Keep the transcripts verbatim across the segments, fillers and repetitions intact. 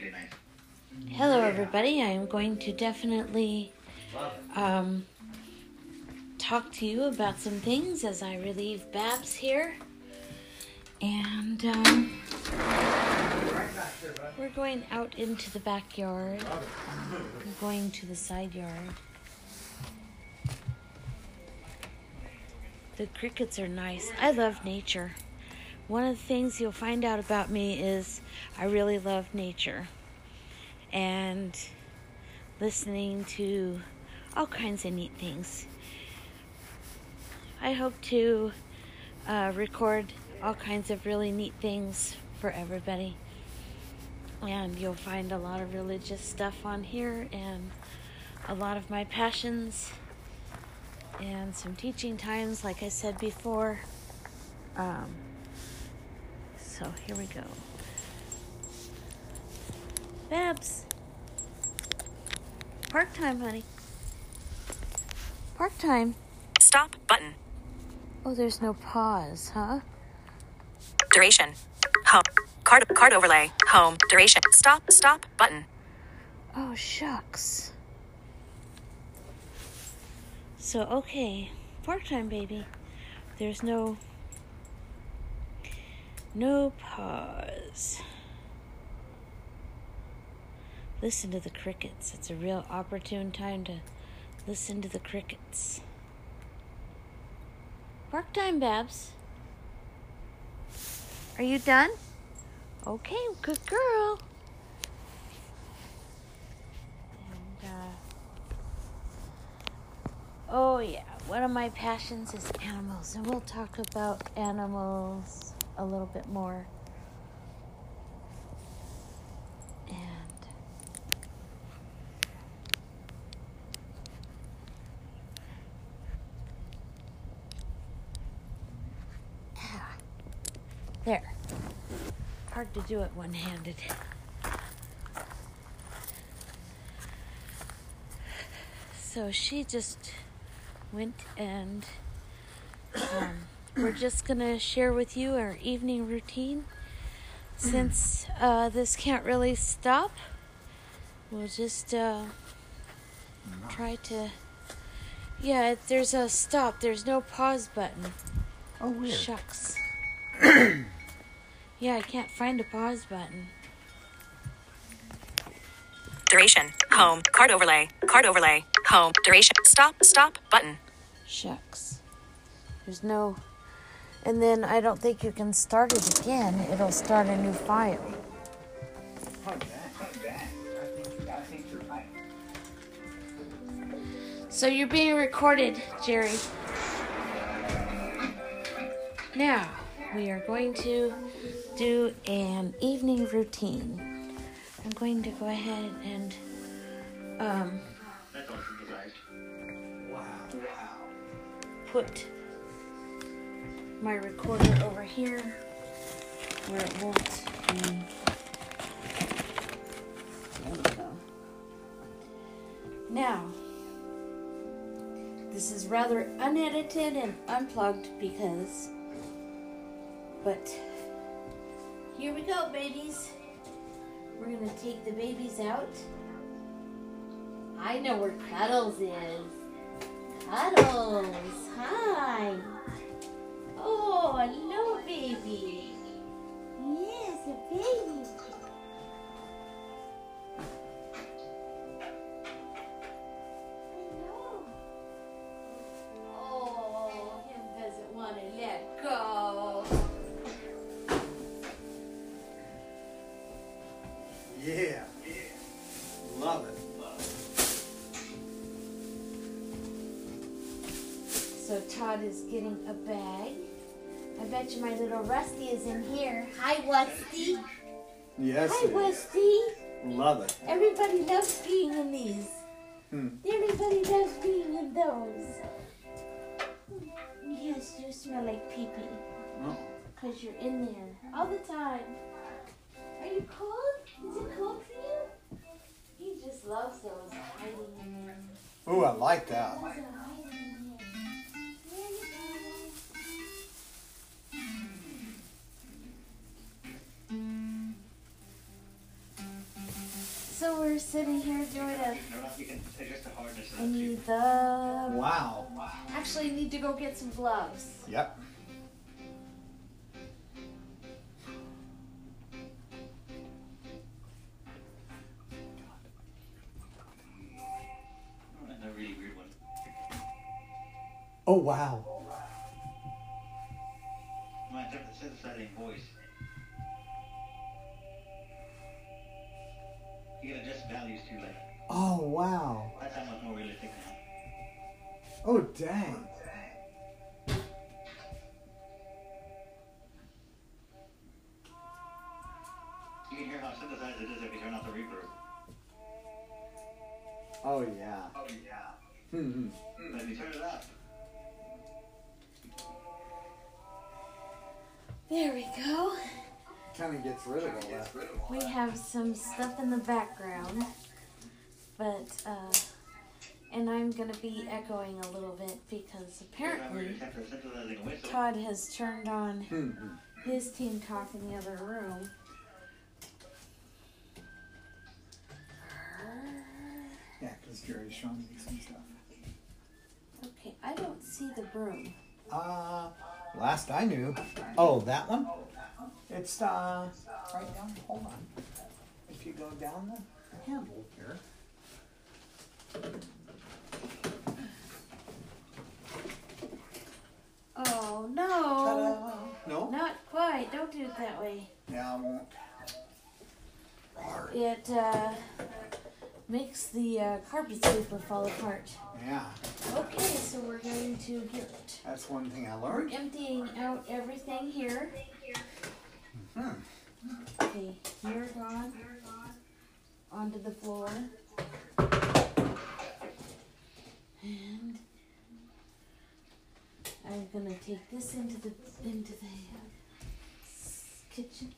really nice. Hello everybody, I am going to definitely um, talk to you about some things as I relieve Babs here. And um, we're going out into the backyard, we're going to the side yard. The crickets are nice. I love nature. One of the things you'll find out about me is I really love nature and listening to all kinds of neat things. I hope to uh, record all kinds of really neat things for everybody. And you'll find a lot of religious stuff on here and a lot of my passions. And some teaching times, like I said before. Um, so here we go. Babs. Park time, honey. Park time. Stop button. Oh, there's no pause, huh? Duration. Home. Card, card overlay. Home. Duration. Stop. Stop button. Oh, shucks. So, okay, park time, baby. There's no, no pause. Listen to the crickets. It's a real opportune time to listen to the crickets. Park time, Babs. Are you done? Okay, good girl. And, uh... oh yeah, one of my passions is animals, and we'll talk about animals a little bit more. And ah, there. Hard to do it one-handed. So she just went and um, we're just going to share with you our evening routine. Since uh, this can't really stop, we'll just uh, try to... Yeah, there's a stop. There's no pause button. Oh, weird. Shucks. Yeah, I can't find a pause button. Duration. Home. Card overlay. Card overlay. Home. Duration. Stop. Stop. Button. Shucks. There's no... And then I don't think you can start it again. It'll start a new file. So you're being recorded, Jerry. Now, we are going to do an evening routine. I'm going to go ahead and, um, put my recorder over here where it won't be. There we go. Now, this is rather unedited and unplugged because, but here we go, babies. We're going to take the babies out. I know where Cuddles is. Cuddles, hi. Oh, hello, baby. Yes, a baby. Hello. Oh, he doesn't want to let go. Yeah, yeah, love it, love it. So Todd is getting a bag. I bet you my little Rusty is in here. Hi, Rusty. Yes. Hi, Rusty. Love it. Everybody loves being in these. Hmm. Everybody loves being in those. Yes, you smell like pee-pee. Oh. Because you're in there all the time. Are you cold? Is it cold for you? He just loves those hiding hands. Ooh, I like that. He loves the hiding hands. There you go. just sitting here doing it. I need the... Wow. Actually, I need to go get some gloves. Yep. Oh, wow. My synthesizing voice. You gotta adjust values too late. Oh, wow. That's how much more realistic now. Oh, dang. You can hear how synthesized it is if you turn off the reverb. Oh, yeah. Oh, yeah. Mm-hmm. Let me turn it up. There we go. Kind of gets rid of all that. We have some stuff in the background, but uh, and I'm gonna be echoing a little bit because apparently Todd has turned on mm-hmm. his team talk in the other room. Yeah, because Jerry's showing me some stuff. Okay, I don't see the broom. Uh. Last I knew. Oh, that one? It's uh, right down. Hold on. If you go down the handle here. Oh, no. Ta-da. No? Not quite. Don't do it that way. Yeah, I won't. Arr. It uh, makes the uh, carpet sweeper fall apart. Yeah. Okay, so we're going to get it. That's one thing I learned. We're emptying out everything here. Mm-hmm. Okay, here gone. Onto the floor. And I'm gonna take this into the into the kitchen.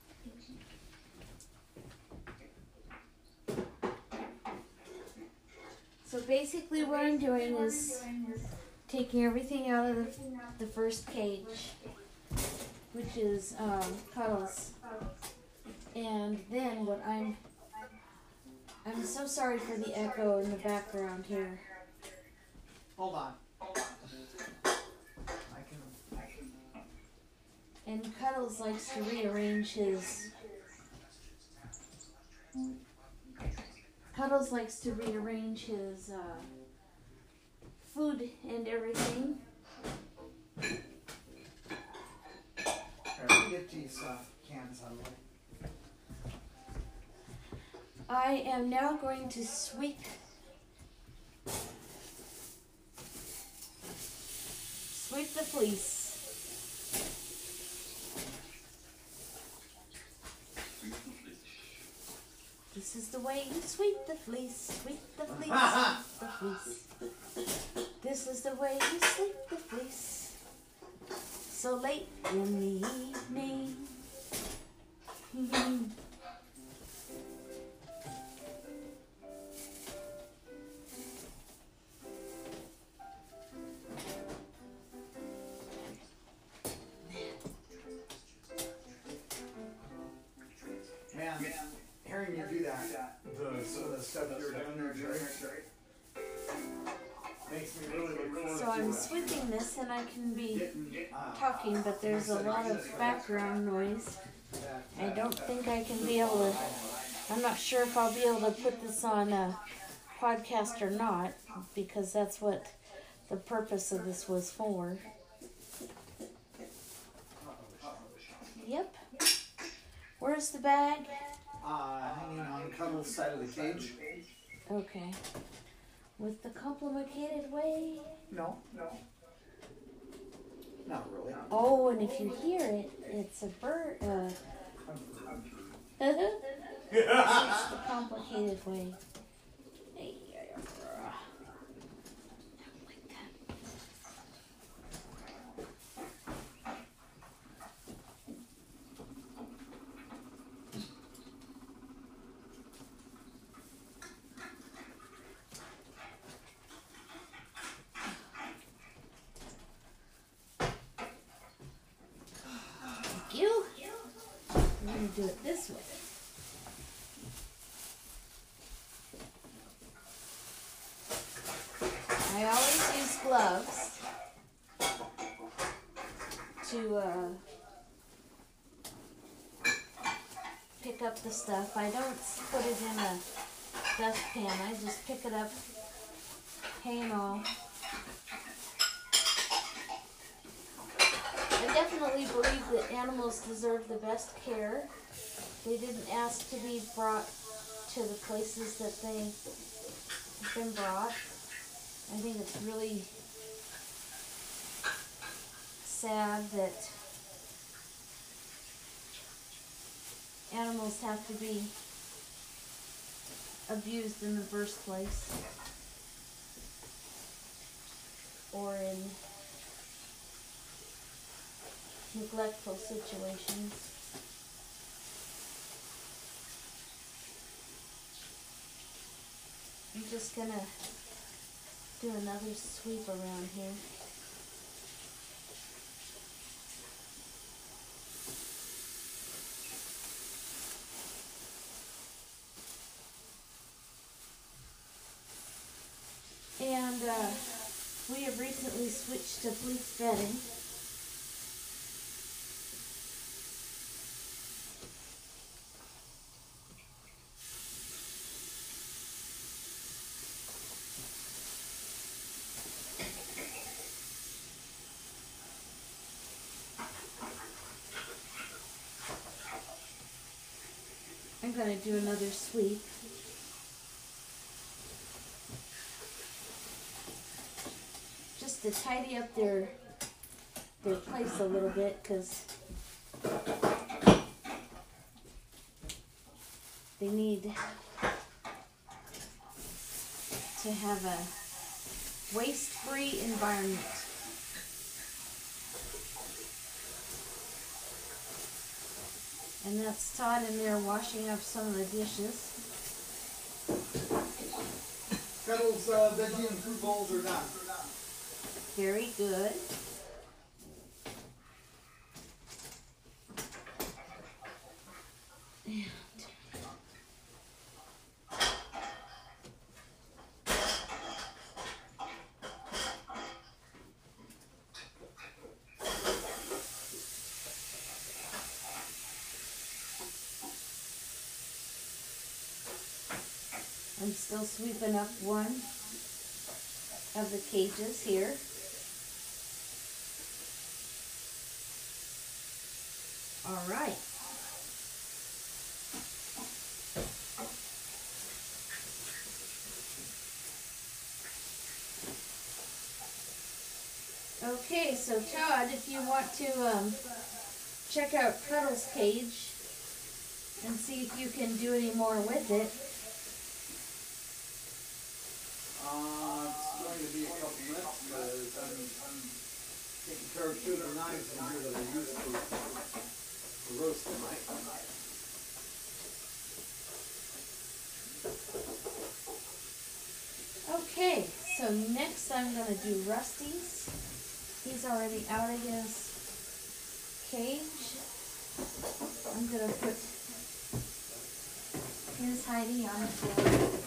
So basically what I'm doing is taking everything out of the, the first page, which is um, puddles. And then what I'm, I'm so sorry for the echo in the background here. Hold on. And Cuddles likes to rearrange his... Cuddles likes to rearrange his uh, food and everything. Here, get these uh, cans out of the way. I am now going to sweep sweep the fleece. This is the way you sweep the fleece, sweep the fleece, sweep the fleece. This is the way you sweep the fleece, so late in the evening. Mm-hmm. I can be talking, but there's a lot of background noise. I don't think I can be able to, I'm not sure if I'll be able to put this on a podcast or not, because that's what the purpose of this was for. Yep. Where's the bag? Uh, hanging on Cuddle's side of the cage. Okay. With the complicated way? No, no. Not really. Oh, and if you hear it, it's a bird. Uh, it's the complicated way. Do it this way. I always use gloves to uh, pick up the stuff. I don't put it in a dustpan. I just pick it up, hang on. I definitely believe that animals deserve the best care. They didn't ask to be brought to the places that they've been brought. I think it's really sad that animals have to be abused in the first place, or in neglectful situations. I'm just gonna do another sweep around here. And uh, we have recently switched to bleach bedding. I'm going to do another sweep. Just to tidy up their their place a little bit, because they need to have a waste-free environment. And that's Todd in there washing up some of the dishes. Kettle's uh, veggie and fruit bowls are done. Very good. And I'm still sweeping up one of the cages here. All right. Okay, so Todd, if you want to um, check out Kettle's cage and see if you can do any more with it. Uh, it's going to be a couple minutes because I'm, I'm taking care of two of the knives in here that I used to, to roast them, right? Okay, so next I'm going to do Rusty's. He's already out of his cage. I'm going to put his hidey on the floor.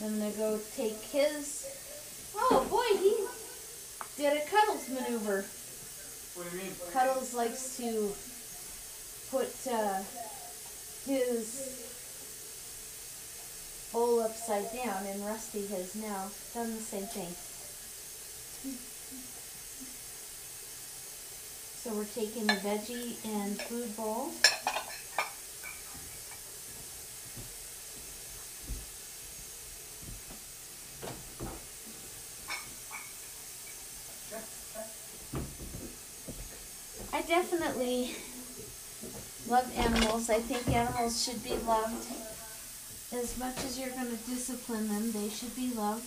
I'm going to go take his, oh boy, he did a Kettle's maneuver. What do you mean? Kettle's likes to put uh, his bowl upside down, and Rusty has now done the same thing. So we're taking the veggie and food bowl. I definitely love animals. I think animals should be loved. As much as you're going to discipline them, they should be loved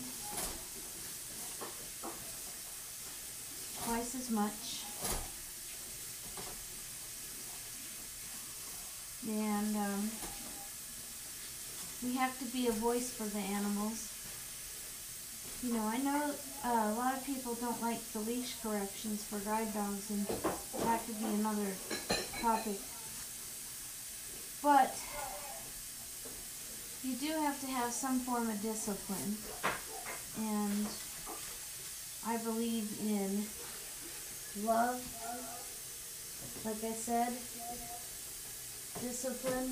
twice as much. And um, we have to be a voice for the animals. You know, I know uh, a lot of people don't like the leash corrections for guide dogs, and that could be another topic. But you do have to have some form of discipline, and I believe in love, like I said, discipline,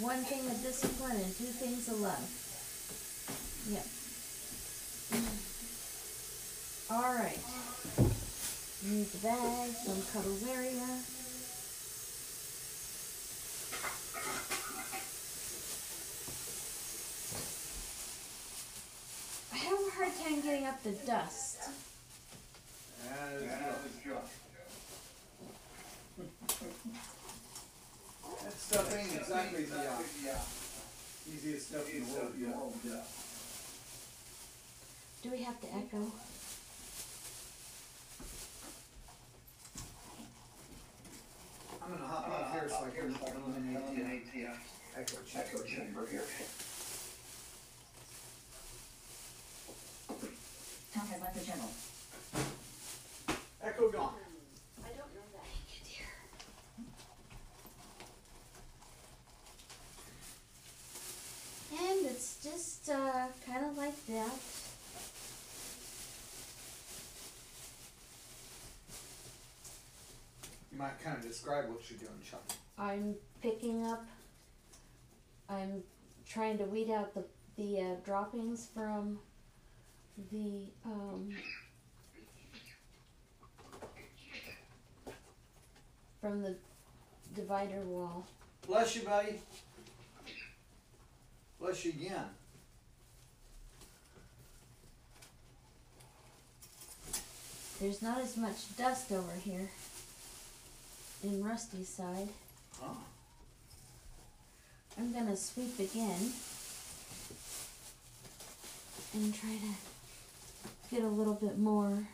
one thing of discipline and two things of love. Yep. Alright, move the bag from Cuddles area. I have a hard time getting up the dust. That stuff ain't exactly the uh, easiest stuff in the world. Do we have to echo? I'm going to hop out here so I can eliminate the echo chamber here. Tom has left the channel. Echo gone. I don't know that. Thank you, dear. And it's just uh, kind of like that. You might kind of describe what you're doing, Chuck. I'm picking up, I'm trying to weed out the, the uh, droppings from the, um, from the divider wall. Bless you, buddy. Bless you again. There's not as much dust over here. In Rusty's side. Huh. I'm gonna sweep again and try to get a little bit more.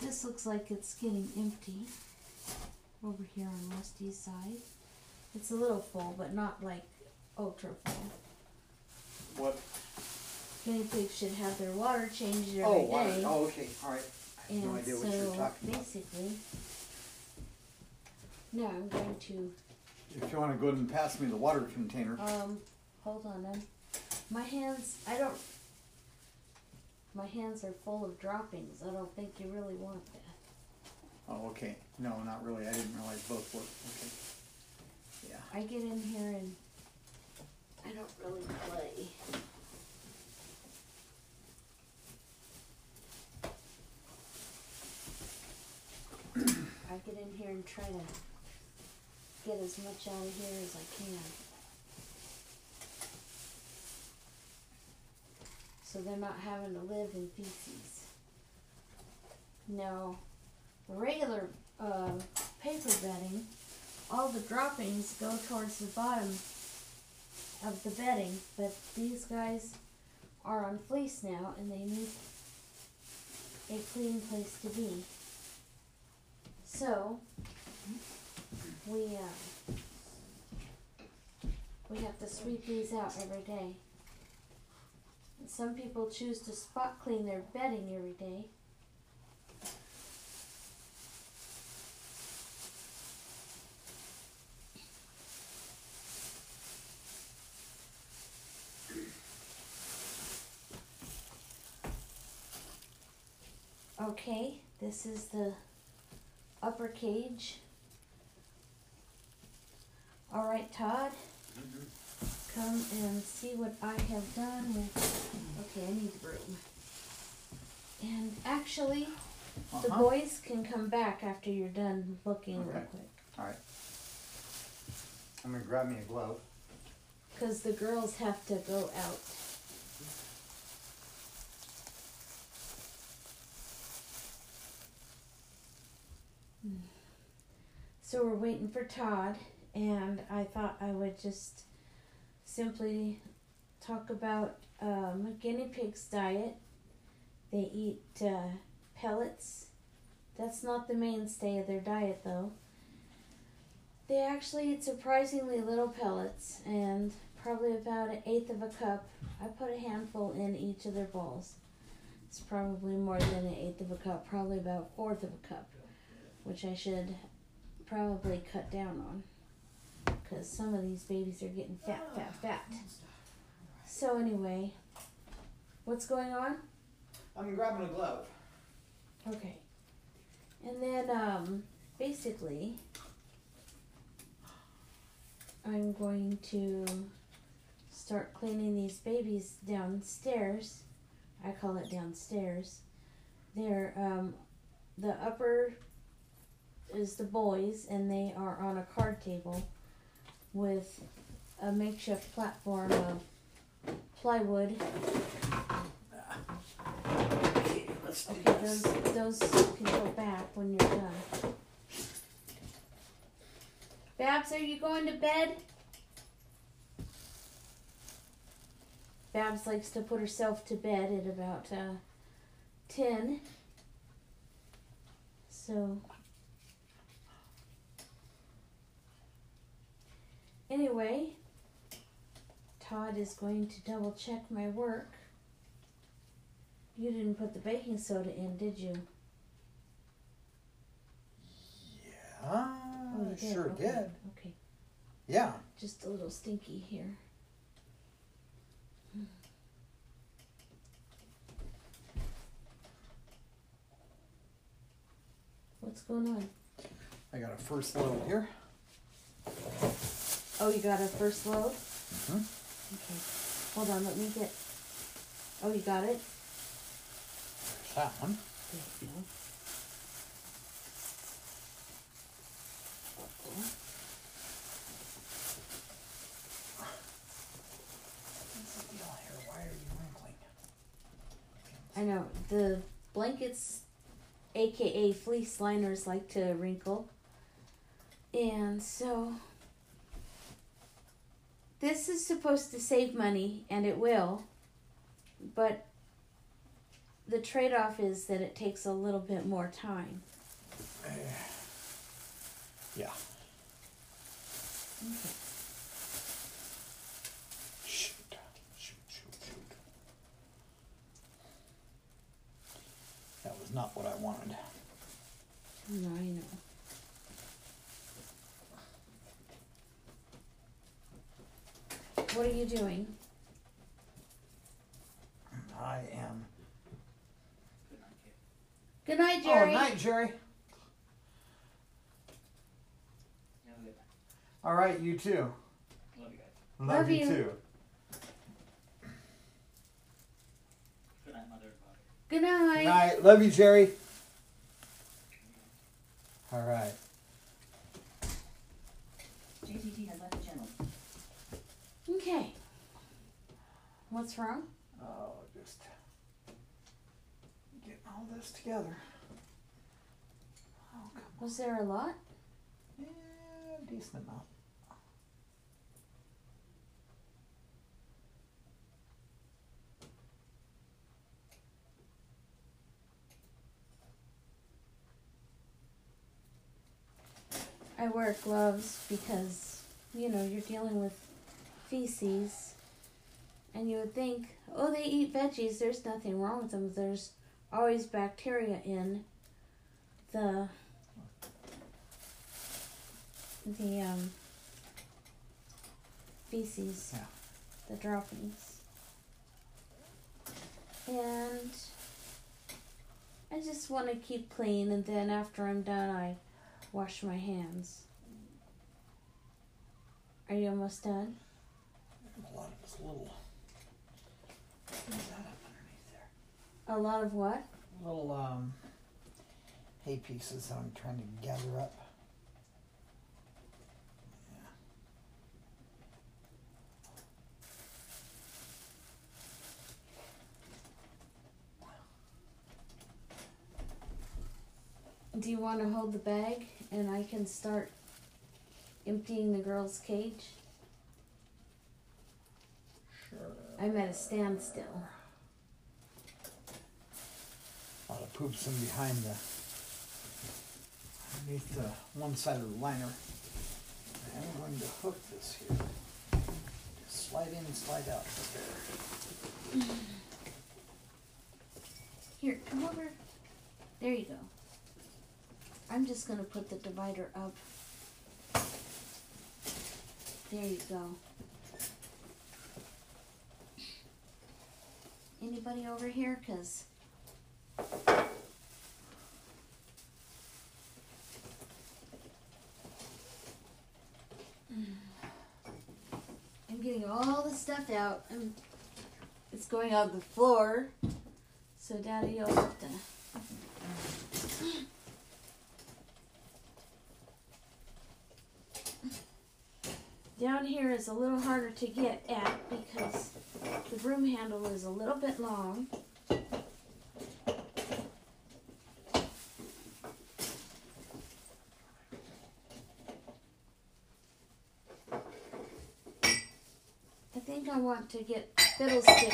This looks like it's getting empty over here on Rusty's side. It's a little full, but not like ultra full. What? Guinea pigs should have their water changed every oh, water. day. Oh, okay, all right. I have and no idea so what you're talking about. Basically, no, I'm going to. If you want to go ahead and pass me the water container. Um, hold on. I'm, my hands, I don't. My hands are full of droppings. I don't think you really want that. Oh, okay. No, not really. I didn't realize both were. Okay. Yeah. I get in here and I don't really play. I get in here and try to get as much out of here as I can. So they're not having to live in feces. Now, regular uh, paper bedding, all the droppings go towards the bottom of the bedding, but these guys are on fleece now and they need a clean place to be. So, we, uh, we have to sweep these out every day. Some people choose to spot clean their bedding every day. Okay, this is the upper cage. All right, Todd. Mm-hmm. Come and see what I have done with. Okay, I need room. And actually, uh-huh. the boys can come back after you're done looking okay. real quick. All right. I'm gonna grab me a glove. Because the girls have to go out. So we're waiting for Todd and I thought I would just simply talk about um, a guinea pig's diet. They eat uh, pellets. That's not the mainstay of their diet, though. They actually eat surprisingly little pellets, and probably about an eighth of a cup. I put a handful in each of their bowls. It's probably more than an eighth of a cup, probably about a fourth of a cup, which I should probably cut down on, because some of these babies are getting fat, fat, fat. So anyway, what's going on? I'm grabbing a glove. Okay. And then, um, basically, I'm going to start cleaning these babies downstairs. I call it downstairs. They're, um, the upper is the boys, and they are on a card table with a makeshift platform of plywood. Okay, those, those can go back when you're done. Babs, are you going to bed? Babs likes to put herself to bed at about uh, ten. So, anyway, Todd is going to double check my work. You didn't put the baking soda in, did you? Yeah, oh, you did? Sure okay. did. Okay. Yeah. Just a little stinky here. What's going on? I got a first load here. Oh, you got a first load? Mm-hmm. Okay. Hold on, let me get... Oh, you got it? That one. There you go. What's the deal here? Why are you wrinkling? I know. The blankets, aka fleece liners, like to wrinkle. And so, this is supposed to save money, and it will, but the trade-off is that it takes a little bit more time. Uh, yeah. Okay. Shoot. Shoot, shoot, shoot. That was not what I wanted. No, I know. What are you doing? I am... Good night, Jerry. Oh, night, Jerry. All right, you too. Love you guys. Love, Love you, you too. Good night, mother and father. Good night. Good night. Love you, Jerry. All right. J T T has left the channel. Okay. What's wrong? Oh, just... all this together. Oh, come on. Was there a lot? Yeah, a decent amount. I wear gloves because, you know, you're dealing with feces, and you would think, oh, they eat veggies, there's nothing wrong with them. There's always bacteria in the the um, feces, yeah. The droppings, and I just want to keep clean. And then after I'm done, I wash my hands. Are you almost done? A lot of this little. What is that? A lot of what? Little um, hay pieces that I'm trying to gather up. Yeah. Do you want to hold the bag and I can start emptying the girl's cage. Sure. I'm at a standstill. A lot of poops in behind the, underneath the one side of the liner. And I'm going to hook this here. Just slide in and slide out right there. Here, come over. There you go. I'm just going to put the divider up. There you go. Anybody over here? Because I'm getting all the stuff out. I'm, it's going on the floor. So Daddy, you'll have to... Down here is a little harder to get at because the broom handle is a little bit long. I think I want to get fiddlestick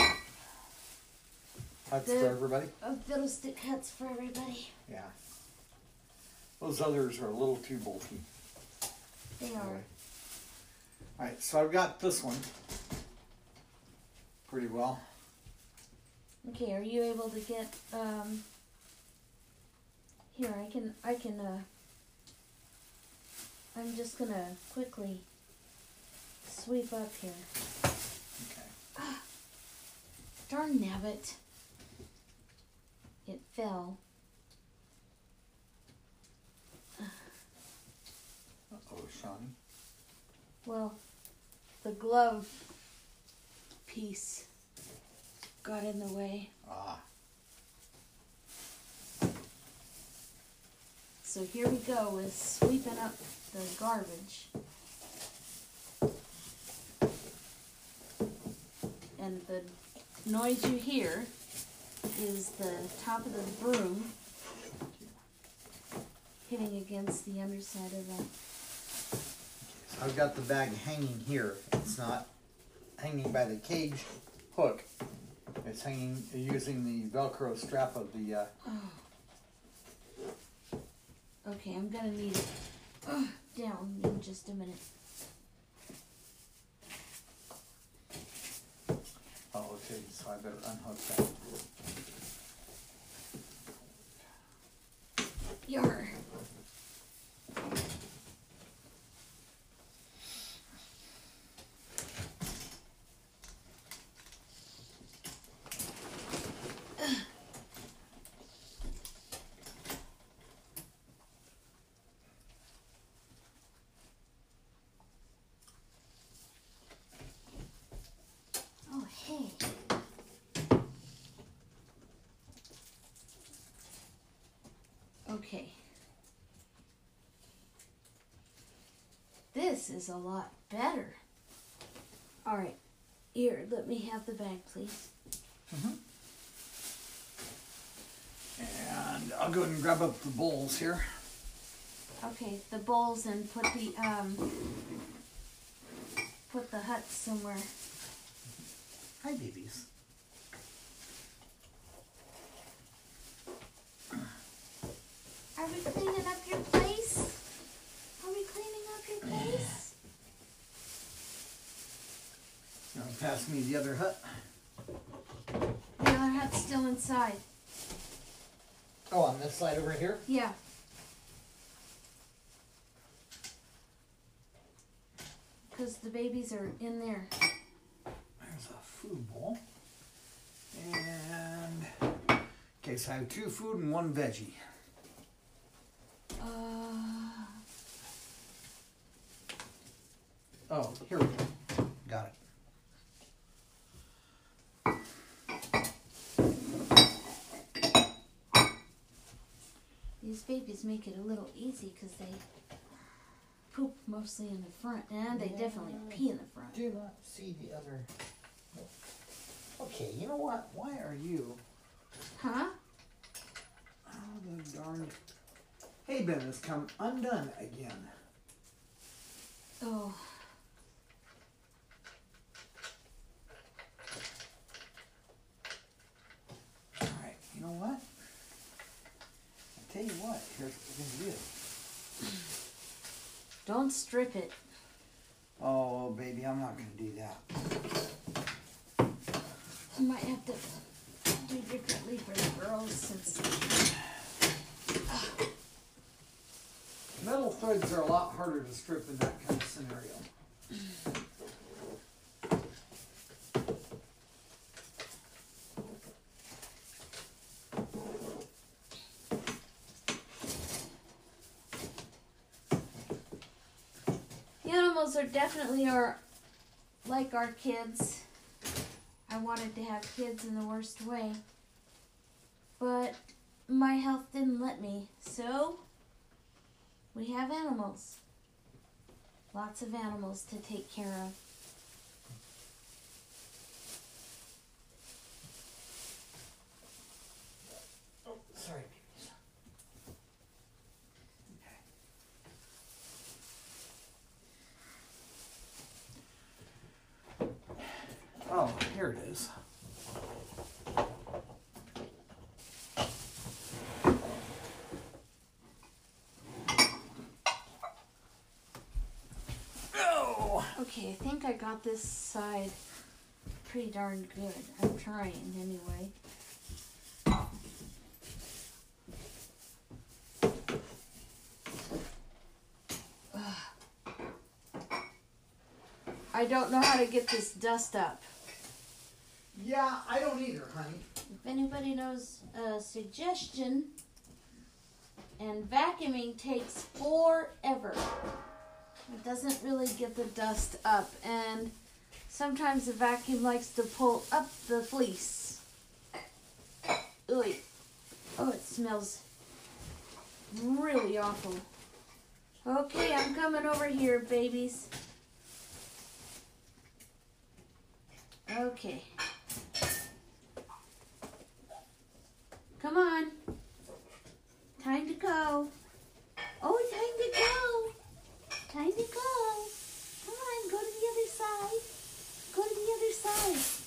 huts for everybody. Oh, fiddlestick huts for everybody. Yeah. Those others are a little too bulky. They are. Anyway. All right, so I've got this one pretty well. Okay, are you able to get, um, here, I can, I can, uh, I'm just going to quickly sweep up here. Okay. Ah, darn nabbit. It fell. Uh-oh, Shawnee. Well, the glove piece got in the way. Ah. So here we go with sweeping up the garbage. And the noise you hear is the top of the broom hitting against the underside of the... I've got the bag hanging here. It's not hanging by the cage hook. It's hanging using the Velcro strap of the... Uh... Oh. Okay, I'm going to need it oh, down in just a minute. Oh, okay, so I better unhook that. Yarr. Okay, this is a lot better. All right, here, let me have the bag, please. Mm-hmm. And I'll go ahead and grab up the bowls here. Okay, the bowls and put the um, put the hut somewhere. Hi, babies. Are we cleaning up your place? Are we cleaning up your place? Now pass me the other hut. The other hut's still inside. Oh, on this side over here? Yeah. Because the babies are in there. There's a food bowl. And, okay, so I have two food and one veggie. Uh, oh, here we go. Got it. These babies make it a little easy because they poop mostly in the front, and they yeah, definitely pee in the front. Do not see the other. Okay, you know what? Why are you? Huh? Oh, the darn. Hey, Ben has come undone again. Oh. All right, you know what? I'll tell you what, here's what we're gonna do. Don't strip it. Oh, baby, I'm not gonna do that. I might have to do differently for the girls since... Uh. Metal threads are a lot harder to strip in that kind of scenario. The animals are definitely are like our kids. I wanted to have kids in the worst way, but my health didn't let me, so we have animals. Lots of animals to take care of. Oh, sorry. Okay. Oh, here it is. Okay, I think I got this side pretty darn good. I'm trying anyway. Ugh. I don't know how to get this dust up. Yeah, I don't either, honey. If anybody knows a suggestion, and vacuuming takes forever. It doesn't really get the dust up, and sometimes the vacuum likes to pull up the fleece. Oy. Oh, it smells really awful. Okay, I'm coming over here, babies. Okay. Come on. Time to go. Oh, time to go. Time to go. Come on, go to the other side. Go to the other side.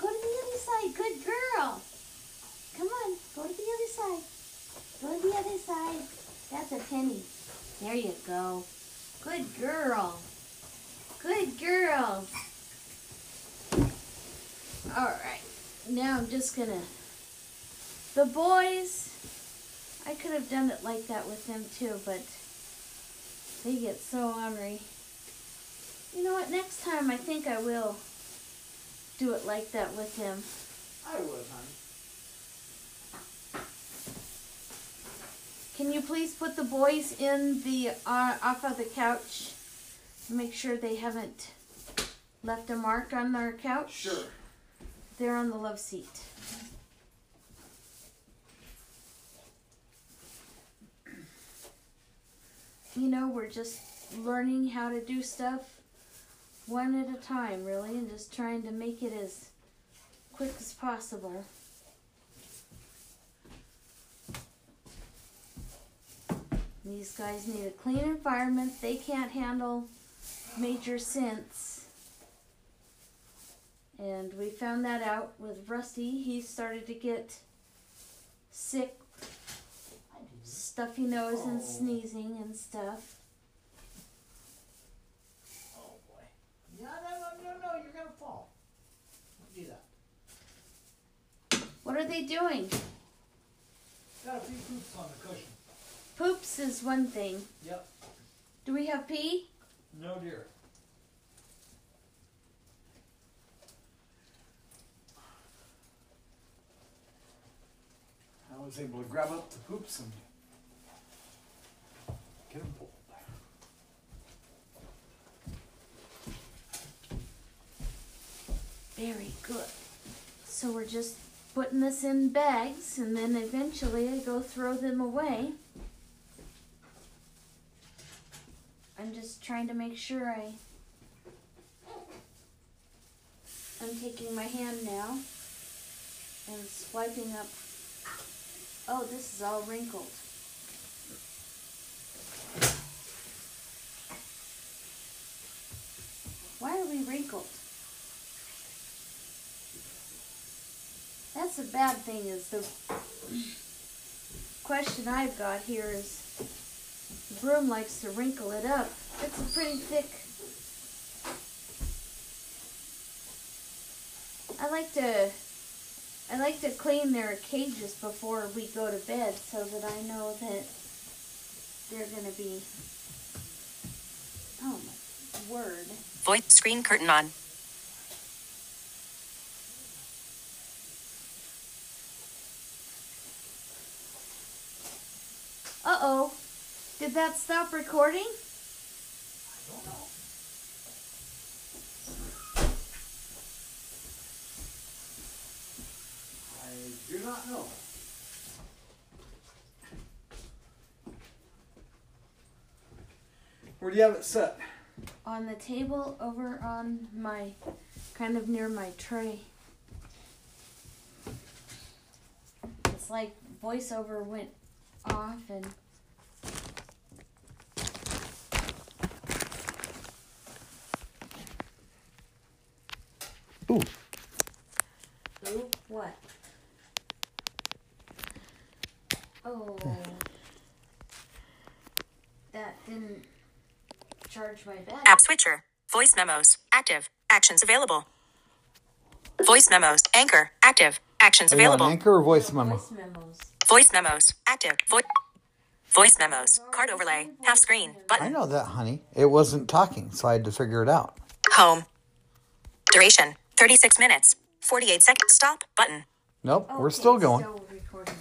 Go to the other side. Good girl. Come on, go to the other side. Go to the other side. That's a penny. There you go. Good girl. Good girl. All right. Now I'm just gonna... The boys... I could have done it like that with them too, but... They get so ornery. You know what? Next time I think I will do it like that with him. I would, honey. Can you please put the boys in the uh, off of the couch? Make sure they haven't left a mark on their couch. Sure. They're on the love seat. You know, we're just learning how to do stuff one at a time, really, and just trying to make it as quick as possible. These guys need a clean environment. They can't handle major scents. And we found that out with Rusty. He started to get sick. Stuffy nose oh. and sneezing and stuff. Oh boy. No, no, no, no, no, you're going to fall. Don't do that. What are they doing? Got a few poops on the cushion. Poops is one thing. Yep. Do we have pee? No, dear. I was able to grab up the poops and get them pulled. Very good. So we're just putting this in bags, and then eventually I go throw them away. I'm just trying to make sure I... I'm taking my hand now and swiping up. Oh, this is all wrinkled. really wrinkled. That's the bad thing, is the question I've got here is the broom likes to wrinkle it up. It's a pretty thick. I like to I like to clean their cages before we go to bed so that I know that they're gonna be. Oh my word. Void screen curtain on. Uh-oh. Did that stop recording? I don't know. I do not know. Where do you have it set? On the table over on my, kind of near my tray. It's like voiceover went off and... Ooh. Ooh, what? Oh. That didn't charge my battery. App switcher. Voice memos. Active. Actions available. Voice memos. Anchor. Active. Actions available. Anchor or voice memo? Voice memos. Voice memos. Active. Voice. Voice memos. Card overlay. Half screen. Button. I know that, honey. It wasn't talking, so I had to figure it out. Home. Duration. Thirty-six minutes. Forty-eight seconds. Stop button. Nope, okay, we're still going. Still recording.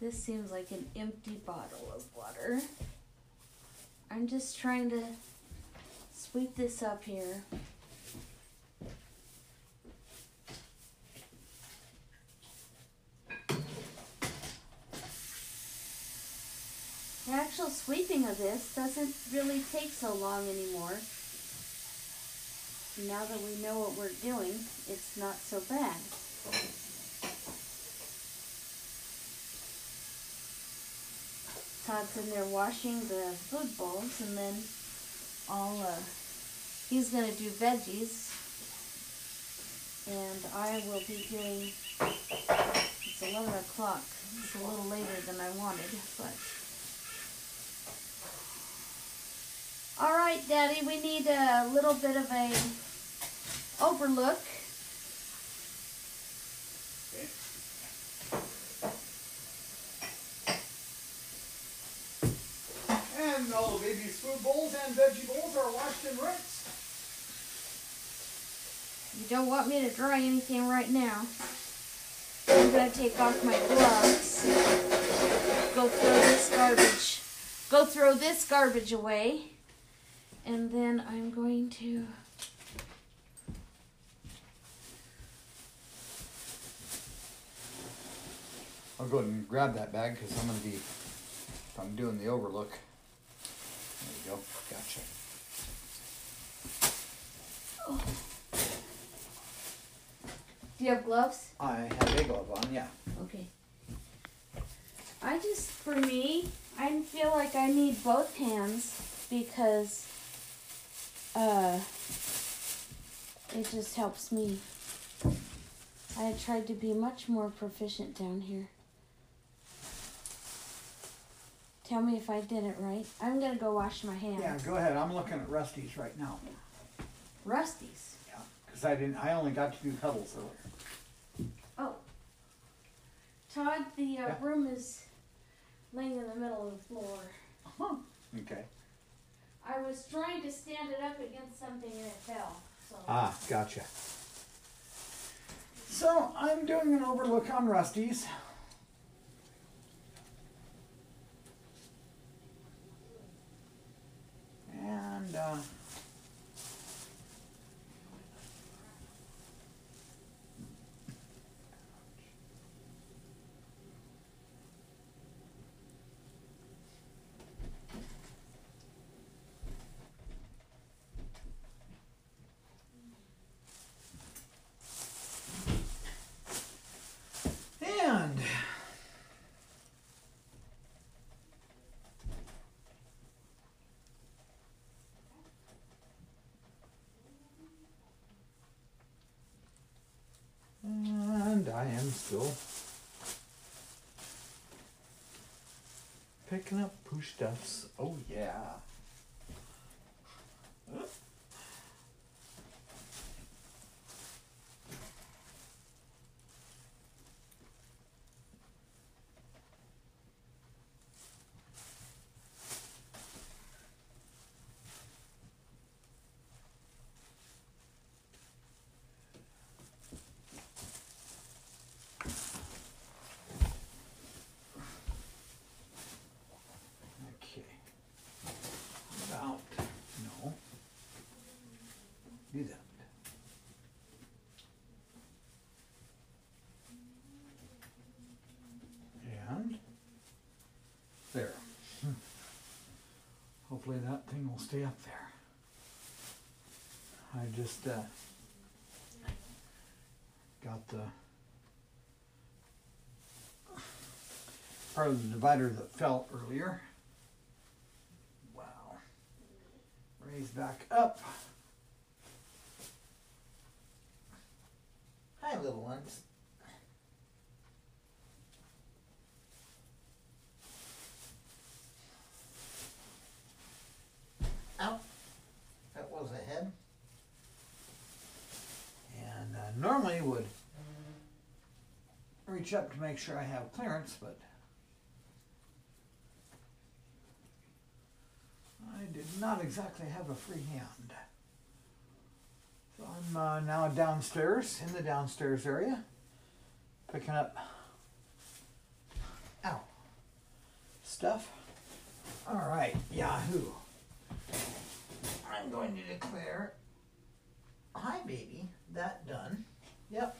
This seems like an empty bottle of water. I'm just trying to sweep this up here. The actual sweeping of this doesn't really take so long anymore. Now that we know what we're doing, it's not so bad. Todd's in there washing the food bowls, and then I'll, uh, he's going to do veggies, and I will be doing, it's eleven o'clock, it's a little later than I wanted, but... All right, Daddy, we need a little bit of a overlook. And all the baby's food bowls and veggie bowls are washed and rinsed. You don't want me to dry anything right now. I'm going to take off my gloves. Go throw this garbage. Go throw this garbage away. And then I'm going to I'll go ahead and grab that bag because I'm going to be, if I'm doing the overlook. There you go. Gotcha. Oh. Do you have gloves? I have a glove on, yeah. Okay. I just, for me, I feel like I need both hands because... Uh, it just helps me. I tried to be much more proficient down here. Tell me if I did it right. I'm going to go wash my hands. Yeah, go ahead. I'm looking at Rusty's right now. Rusty's? Yeah, because I didn't, I only got to do Cuddles earlier. Oh. Todd, the uh, yeah. room is laying in the middle of the floor. Huh. Okay. I was trying to stand it up against something and it fell. So. Ah, gotcha. So, I'm doing an overlook on Rusty's. And, uh... picking up push stuffs. Oh yeah. Do that. And there. Hmm. Hopefully that thing will stay up there. I just uh, got the part of the divider that fell earlier. Wow. Raise back up. Hi, little ones. Ow. That was a head. And I normally would reach up to make sure I have clearance, but I did not exactly have a free hand. I'm uh, now downstairs, in the downstairs area, picking up, ow, stuff. All right, Yahoo. I'm going to declare, hi baby, that done. Yep.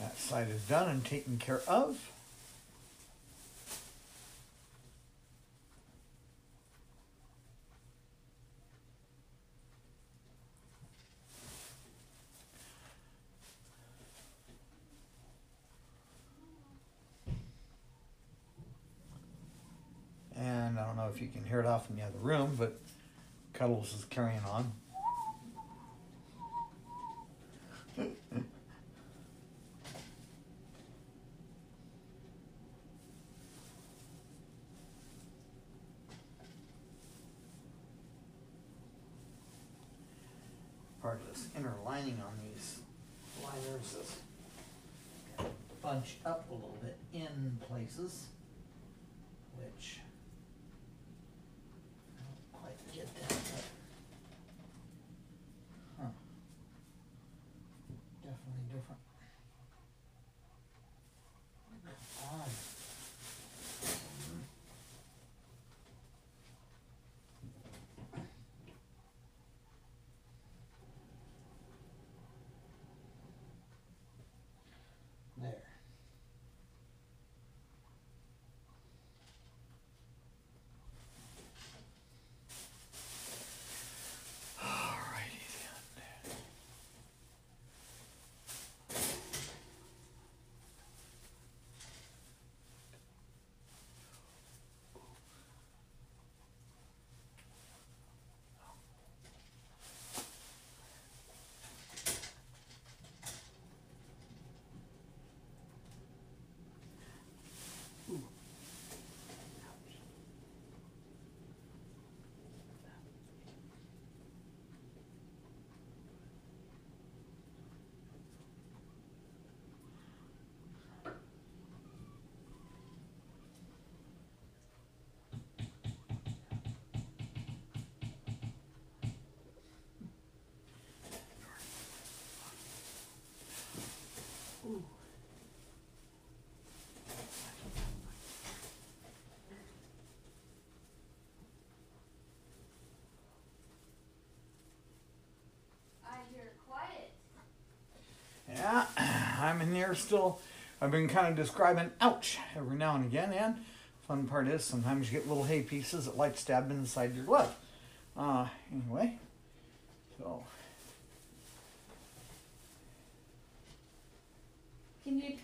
That side is done and taken care of. If you can hear it off in the other room, but Cuddles is carrying on. Part of this inner lining on these liners is bunch up a little bit in places, which get that, huh. Definitely different. On. There. Yeah, I'm in here still. I've been kind of describing ouch every now and again, and fun part is sometimes you get little hay pieces that like stabbing inside your glove. Uh, anyway, so. Can you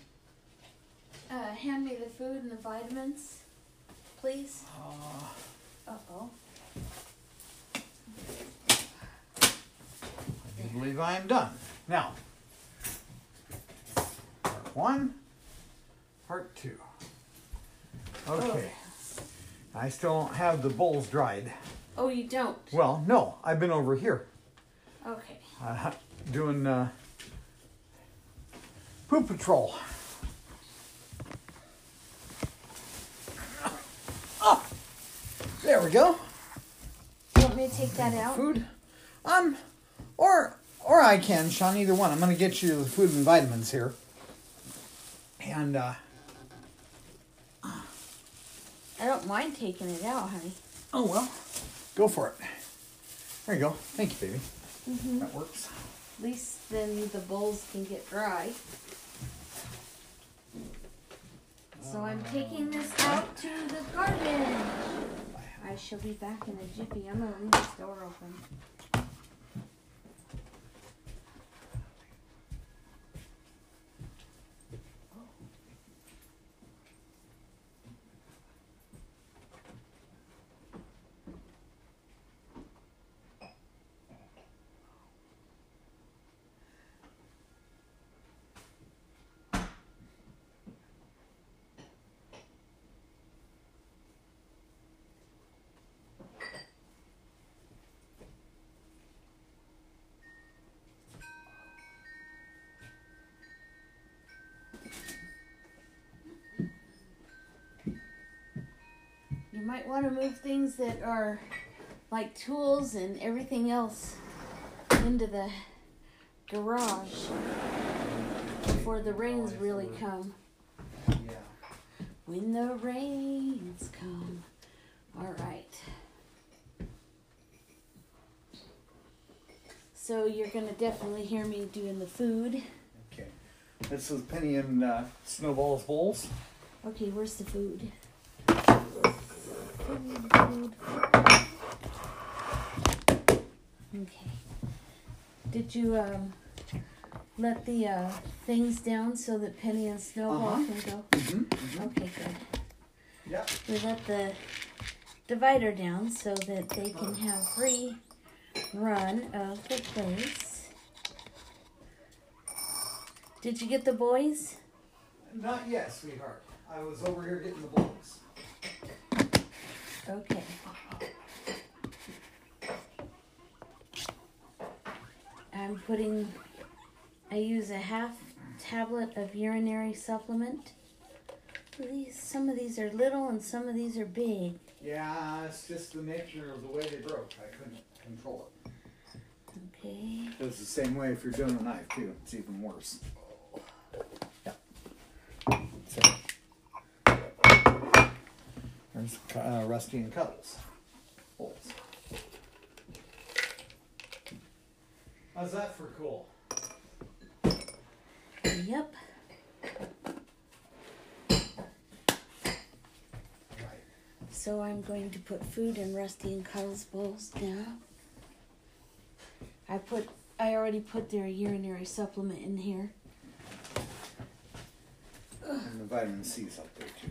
uh, hand me the food and the vitamins, please? Uh, Uh-oh. I do believe I am done. Now. one, part two. Okay. Oh. I still don't have the bowls dried. Oh, you don't? Well, no. I've been over here. Okay. Uh, doing uh, poop patrol. Oh, there we go. You want me to take that out? Food. Um, or or I can, Sean. Either one. I'm going to get you the food and vitamins here. And uh, I don't mind taking it out, honey. Oh well, go for it. There you go. Thank you, baby. Mm-hmm. That works. At least then the bowls can get dry. So I'm taking this out to the garden. I shall be back in a jiffy. I'm going to leave this door open. Might want to move things that are like tools and everything else into the garage before the rains really come. Yeah. When the rains come. All right. So you're going to definitely hear me doing the food. Okay. This is Penny and uh, Snowball's bowls. Okay, where's the food? Okay. Did you um, let the uh, things down so that Penny and Snowball uh-huh. can go? Mm-hmm, mm-hmm. Okay, good. Yep. We let the divider down so that they can have free run of the place. Did you get the boys? Not yet, sweetheart. I was over here getting the boys. Okay. I'm putting, I use a half tablet of urinary supplement. These, some of these are little and some of these are big. Yeah, it's just the nature of the way they broke. I couldn't control it. Okay. It's the same way if you're doing a knife too. It's even worse. Yeah. So. There's uh, Rusty and Cuddles. How's that for cool? Yep. Right. So I'm going to put food in Rusty and Cuddles' bowls now. I put, I already put their urinary supplement in here. And the vitamin C's up there too.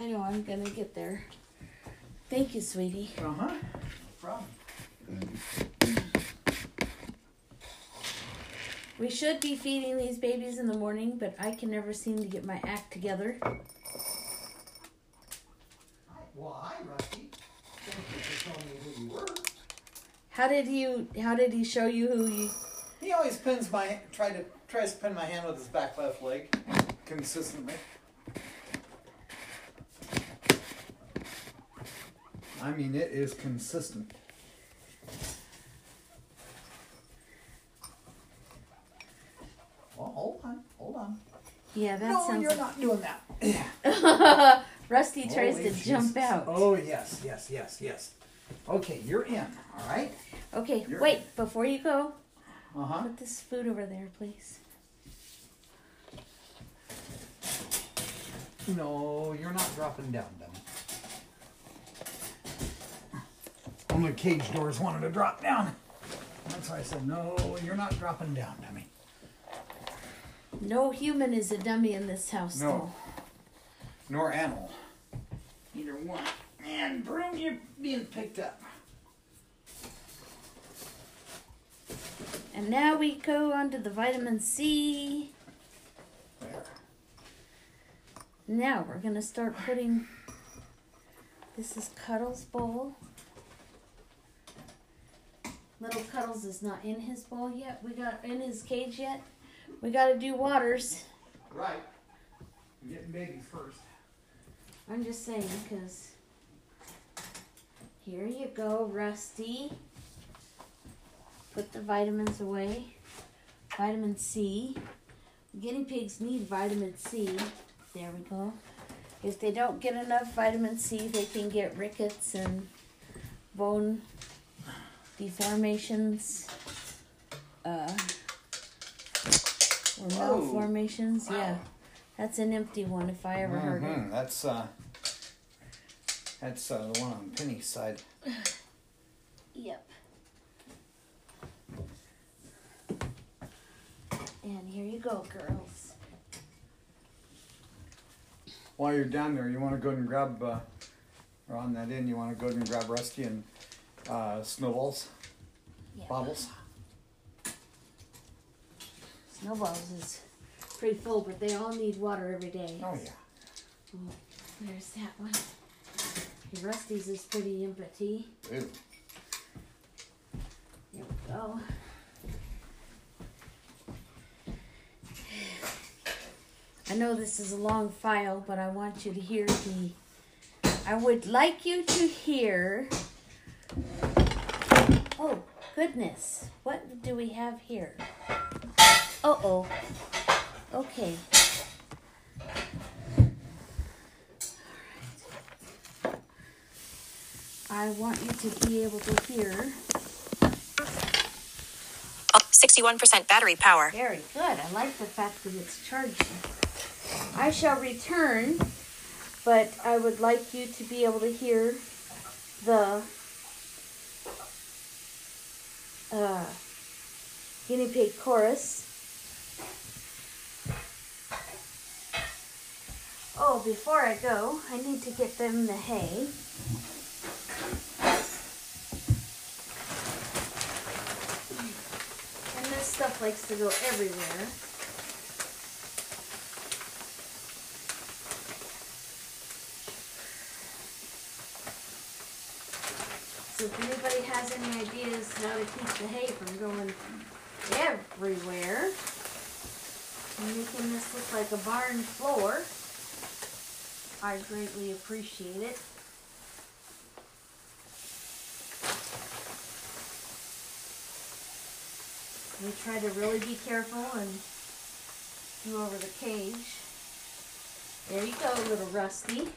I know, I'm going to get there. Thank you, sweetie. Uh-huh. No problem. We should be feeding these babies in the morning, but I can never seem to get my act together. Well, hi, Rusty. Thank you for telling me who you were. How did you, how did he show you who you... He always pins my, try to, tries to pin my hand with his back left leg consistently. I mean, it is consistent. Well, hold on, hold on. Yeah, that no, sounds... No, you're not doing that. Rusty tries Holy to Jesus. jump out. Oh, yes, yes, yes, yes. Okay, you're in, all right? Okay, you're wait, in. Before you go, uh-huh. put this food over there, please. No, you're not dropping down, dummy. Only cage doors wanted to drop down. That's why I said, no, you're not dropping down, dummy. No human is a dummy in this house, no. though. Nor animal. Either one. Man, Broom, you're being picked up. And now we go on to the vitamin C. There. Now we're going to start putting, this is Cuddles' bowl. Little Cuddles is not in his bowl yet. We got in his cage yet. We got to do Waters. Right. I'm getting baby first. I'm just saying because here you go, Rusty. Put the vitamins away. Vitamin C. Guinea pigs need vitamin C. There we go. If they don't get enough vitamin C, they can get rickets and bone deformations, uh, or malformations. Wow. Yeah, that's an empty one if I ever mm-hmm. heard it. That's uh, that's uh, the one on Penny's side. Yep. And here you go, girls. While you're down there, you want to go and grab, uh, or on that end, you want to go and grab Rusty and uh, Snowballs, yeah. Bobbles. Snowballs is pretty full, but they all need water every day. Oh, yeah. Oh, there's that one. Hey, Rusty's is pretty empty. Ew. There we go. I know this is a long file, but I want you to hear the... I would like you to hear... Oh, goodness. What do we have here? Uh-oh. Okay. All right. I want you to be able to hear... sixty-one percent battery power. Very good. I like the fact that it's charging. I shall return, but I would like you to be able to hear the uh, guinea pig chorus. Oh, before I go, I need to get them the hay. And this stuff likes to go everywhere. So if anybody has any ideas how to keep the hay from going everywhere and making this look like a barn floor, I greatly appreciate it. We try to really be careful and do over the cage. There you go, little Rusty.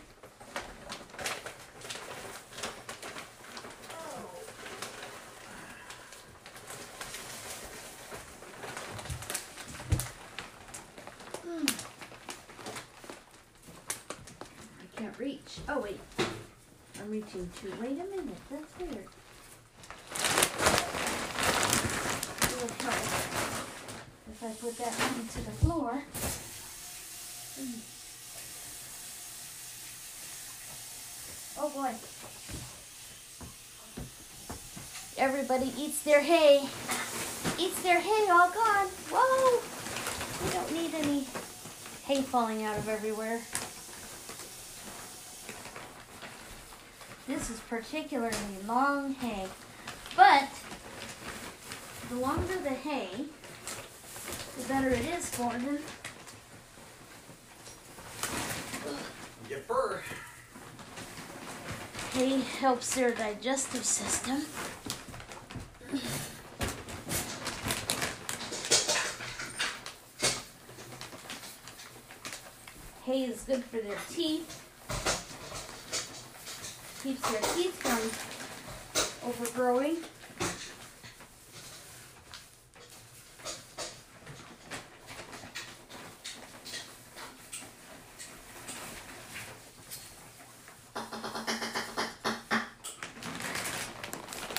Oh, wait. I'm reaching too. Wait a minute. That's weird. It'll help if I put that onto the floor. Oh, boy. Everybody eats their hay. Eats their hay all gone. Whoa! We don't need any hay falling out of everywhere. This is particularly long hay, but the longer the hay, the better it is for them. Get fur. Hay helps their digestive system. Hay is good for their teeth. Keeps their teeth from overgrowing.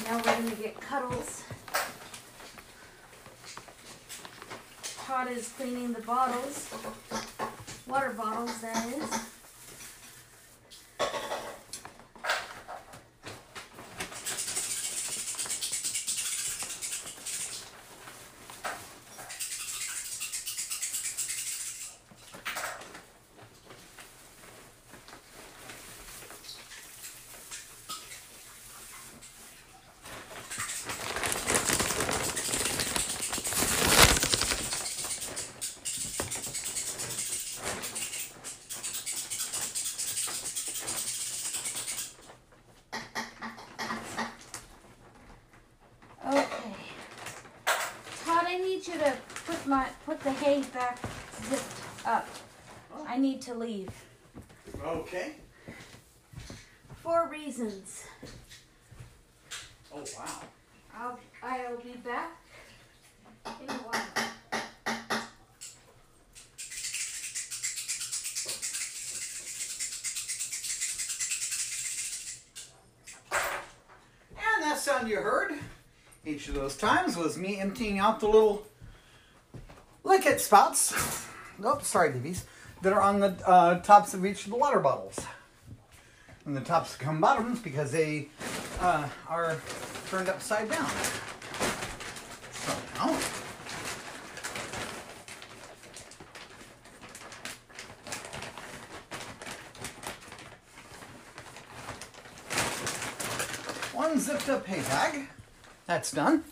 Now we're going to get Cuddles. Todd is cleaning the bottles, water bottles that is. not put the hay back zipped up. Oh. I need to leave. Okay. For reasons. Oh, wow. I'll, I'll be back in a while. And that sound you heard each of those times was me emptying out the little liquid spouts. Oh, sorry, babies. That are on the uh, tops of each of the water bottles. And the tops become bottoms because they uh, are turned upside down. So now, one zipped up hay bag. That's done.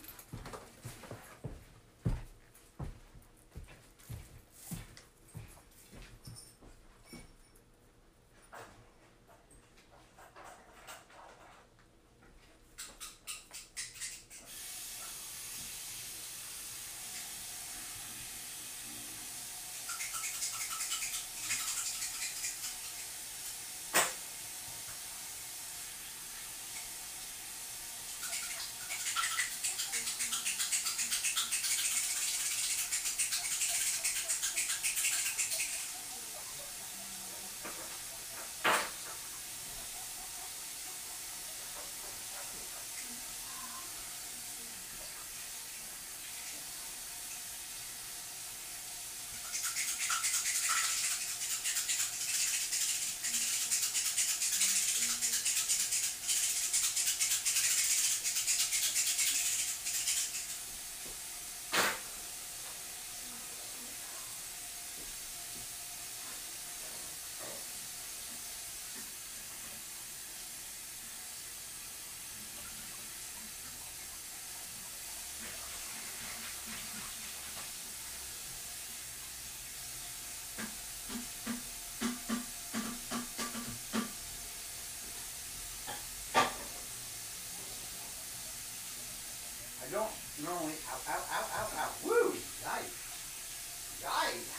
Don't normally, ow, ow, ow, ow, ow, woo, yikes, yikes.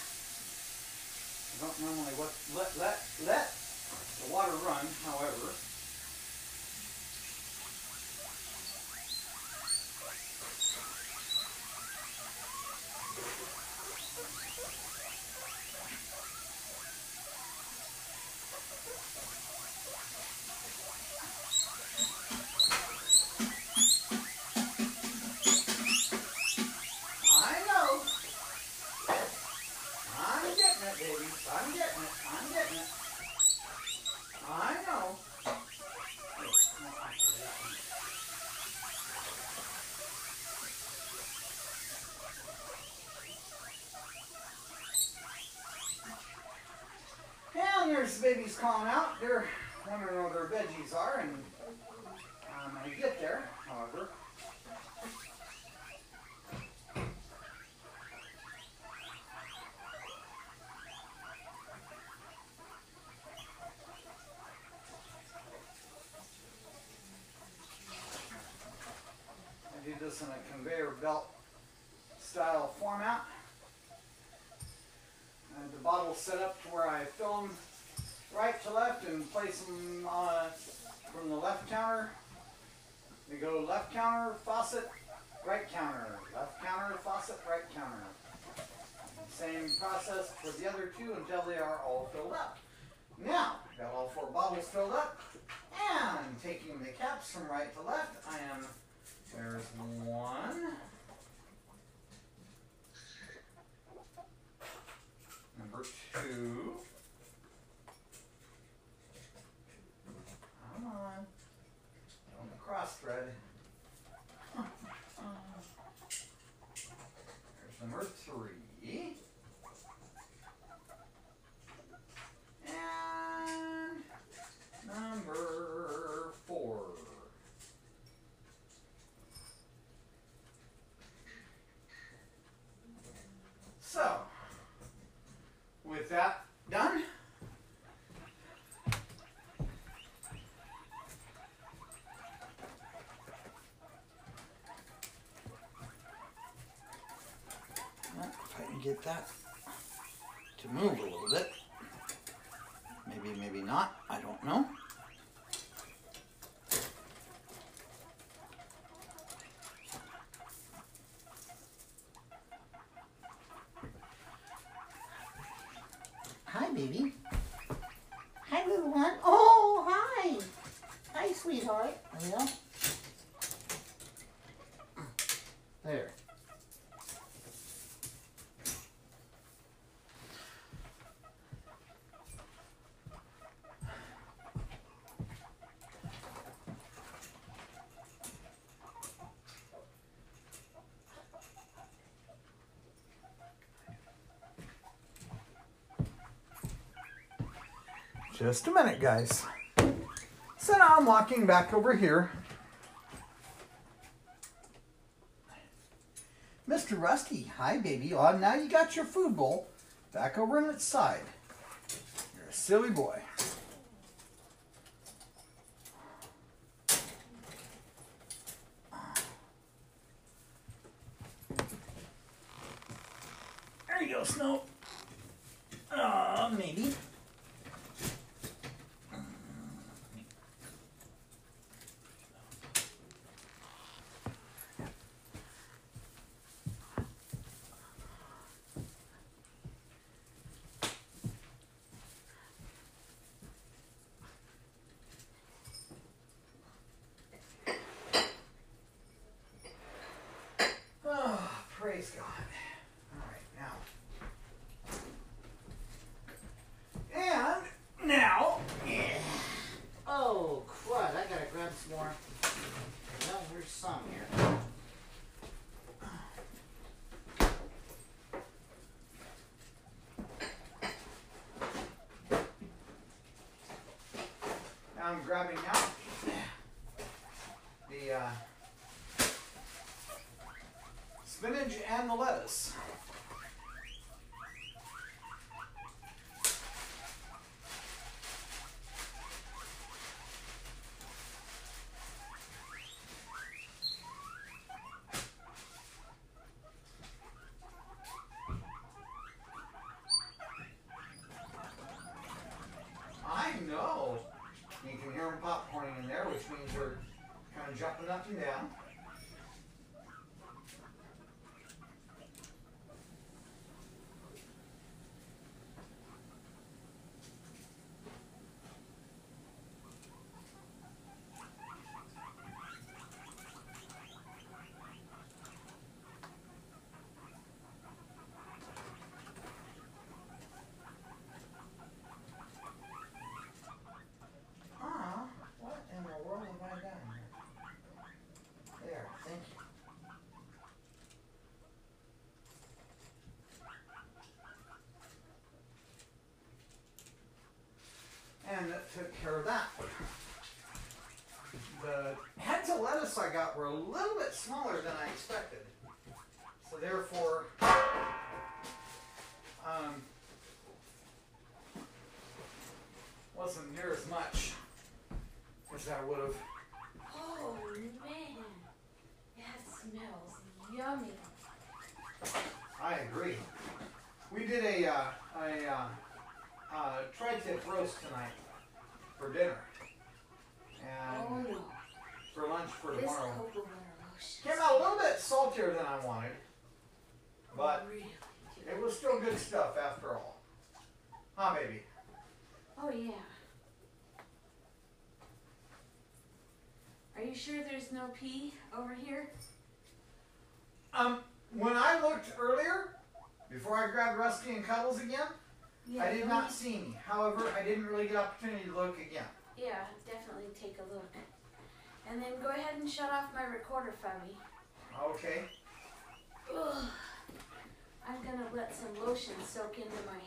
I don't normally let, let, let, let the water run, however. There's babies calling out. They're wondering where their veggies are, and um, I get there, however. I do this in a conveyor belt style format. I have the bottles set up to where I fill them right to left and place them uh, from the left counter. They go left counter, faucet, right counter, left counter, faucet, right counter. Same process for the other two until they are all filled up. Now, got all four bottles filled up, and taking the caps from right to left, I am, there's one, number two, on the cross thread. There's number three. And number four. like that to move a little bit. Maybe, maybe not, I don't know. Hi, baby. Hi, little one. Oh, hi. Hi, sweetheart. There you go. There. Just a minute, guys. So now I'm walking back over here. Mister Rusty, hi, baby. Oh, now you got your food bowl back over on its side. You're a silly boy. There you go, Snow. Ah, uh, maybe. Praise God. All right, now. And now. Yeah. Oh, crud. I gotta grab some more. Well, there's some here. Now I'm grabbing out the, uh, spinach and the lettuce. I know you can hear them popcorning in there, which means they're kind of jumping up and down. And that took care of that. The heads of lettuce I got were a little bit smaller than I expected. So therefore, um, wasn't near as much as I would have. Oh man, that smells yummy. I agree. We did a, uh, a uh, uh, tri-tip roast tonight. For dinner and oh, for lunch for tomorrow. Came out a little bit saltier than I wanted, but really it was still good stuff after all. Huh, baby? Oh, yeah. Are you sure there's no pea over here? Um, when I looked earlier, before I grabbed Rusty and Cuddles again, yeah, I did not we... see me. However, I didn't really get opportunity to look again. Yeah, definitely take a look. And then go ahead and shut off my recorder for me. Okay. Ugh. I'm going to let some lotion soak into my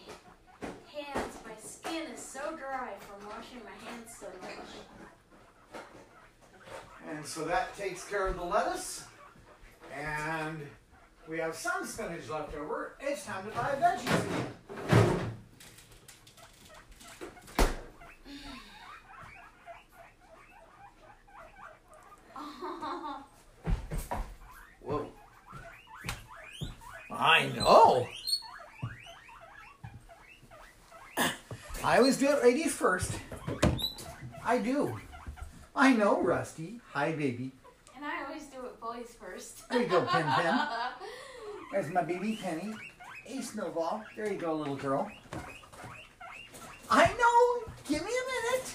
hands. My skin is so dry from washing my hands so much. And so that takes care of the lettuce. And we have some spinach left over. It's time to buy veggies again. I know. I always do ideas first. I do. I know, Rusty. Hi, baby. And I always do it boys first. There you go, Pen Pen. There's my baby, Penny. Hey, Snowball. There you go, little girl. I know. Give me a minute.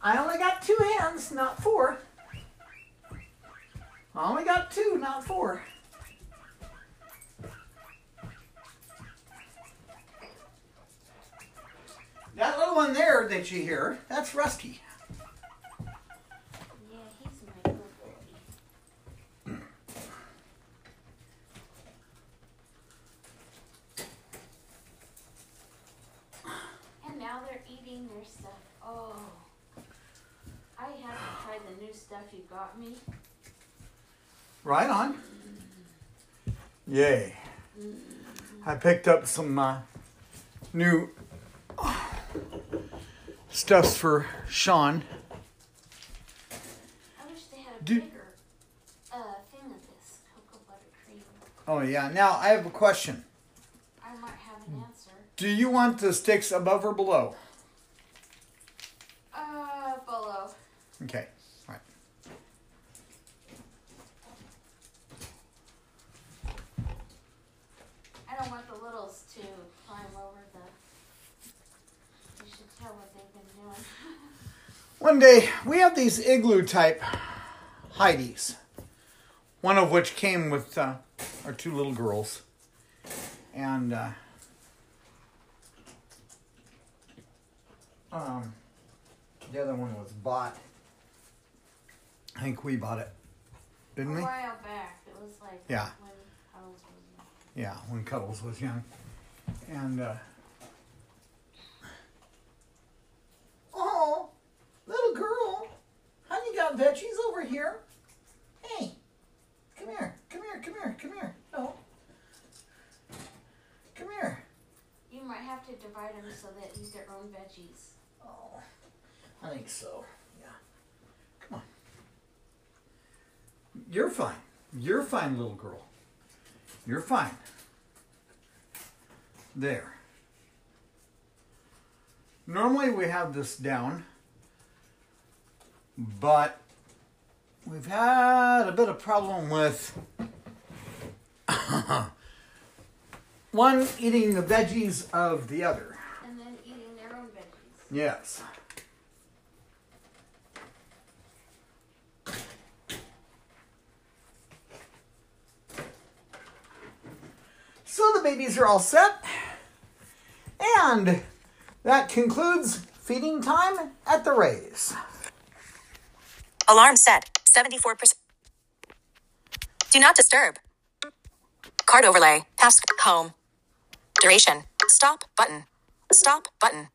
I only got two hands, not four. I only got two, not four. That little one there that you hear, that's Rusty. Yeah, he's my little boy. And now they're eating their stuff. Oh, I haven't tried the new stuff you got me. Right on. Mm-hmm. Yay. Mm-hmm. I picked up some uh, new stuffs for Sean. I wish they had a Do, bigger uh, thing of this cocoa buttercream. Oh yeah. Now I have a question. I might have an answer. Do you want the sticks above or below? Uh, below. Okay. All right. I don't want the littles to climb over the. You should tell what they've been doing. One day, we have these igloo-type Heidis, one of which came with uh, our two little girls. And uh, um, the other one was bought. I think we bought it, didn't we? A while back. It was like yeah. when Cuddles was young. Yeah, when Cuddles was young. And... Uh, little girl, honey, you got veggies over here? Hey, come here, come here, come here, come here. No. Come here. You might have to divide them so they eat their own veggies. Oh, I think so, yeah. Come on. You're fine. You're fine, little girl. You're fine. There. Normally we have this down. But we've had a bit of problem with one eating the veggies of the other. And then eating their own veggies. Yes. So the babies are all set. And that concludes feeding time at the Rays. Alarm set. seventy-four percent. Do not disturb. Card overlay. Task home. Duration. Stop button. Stop button.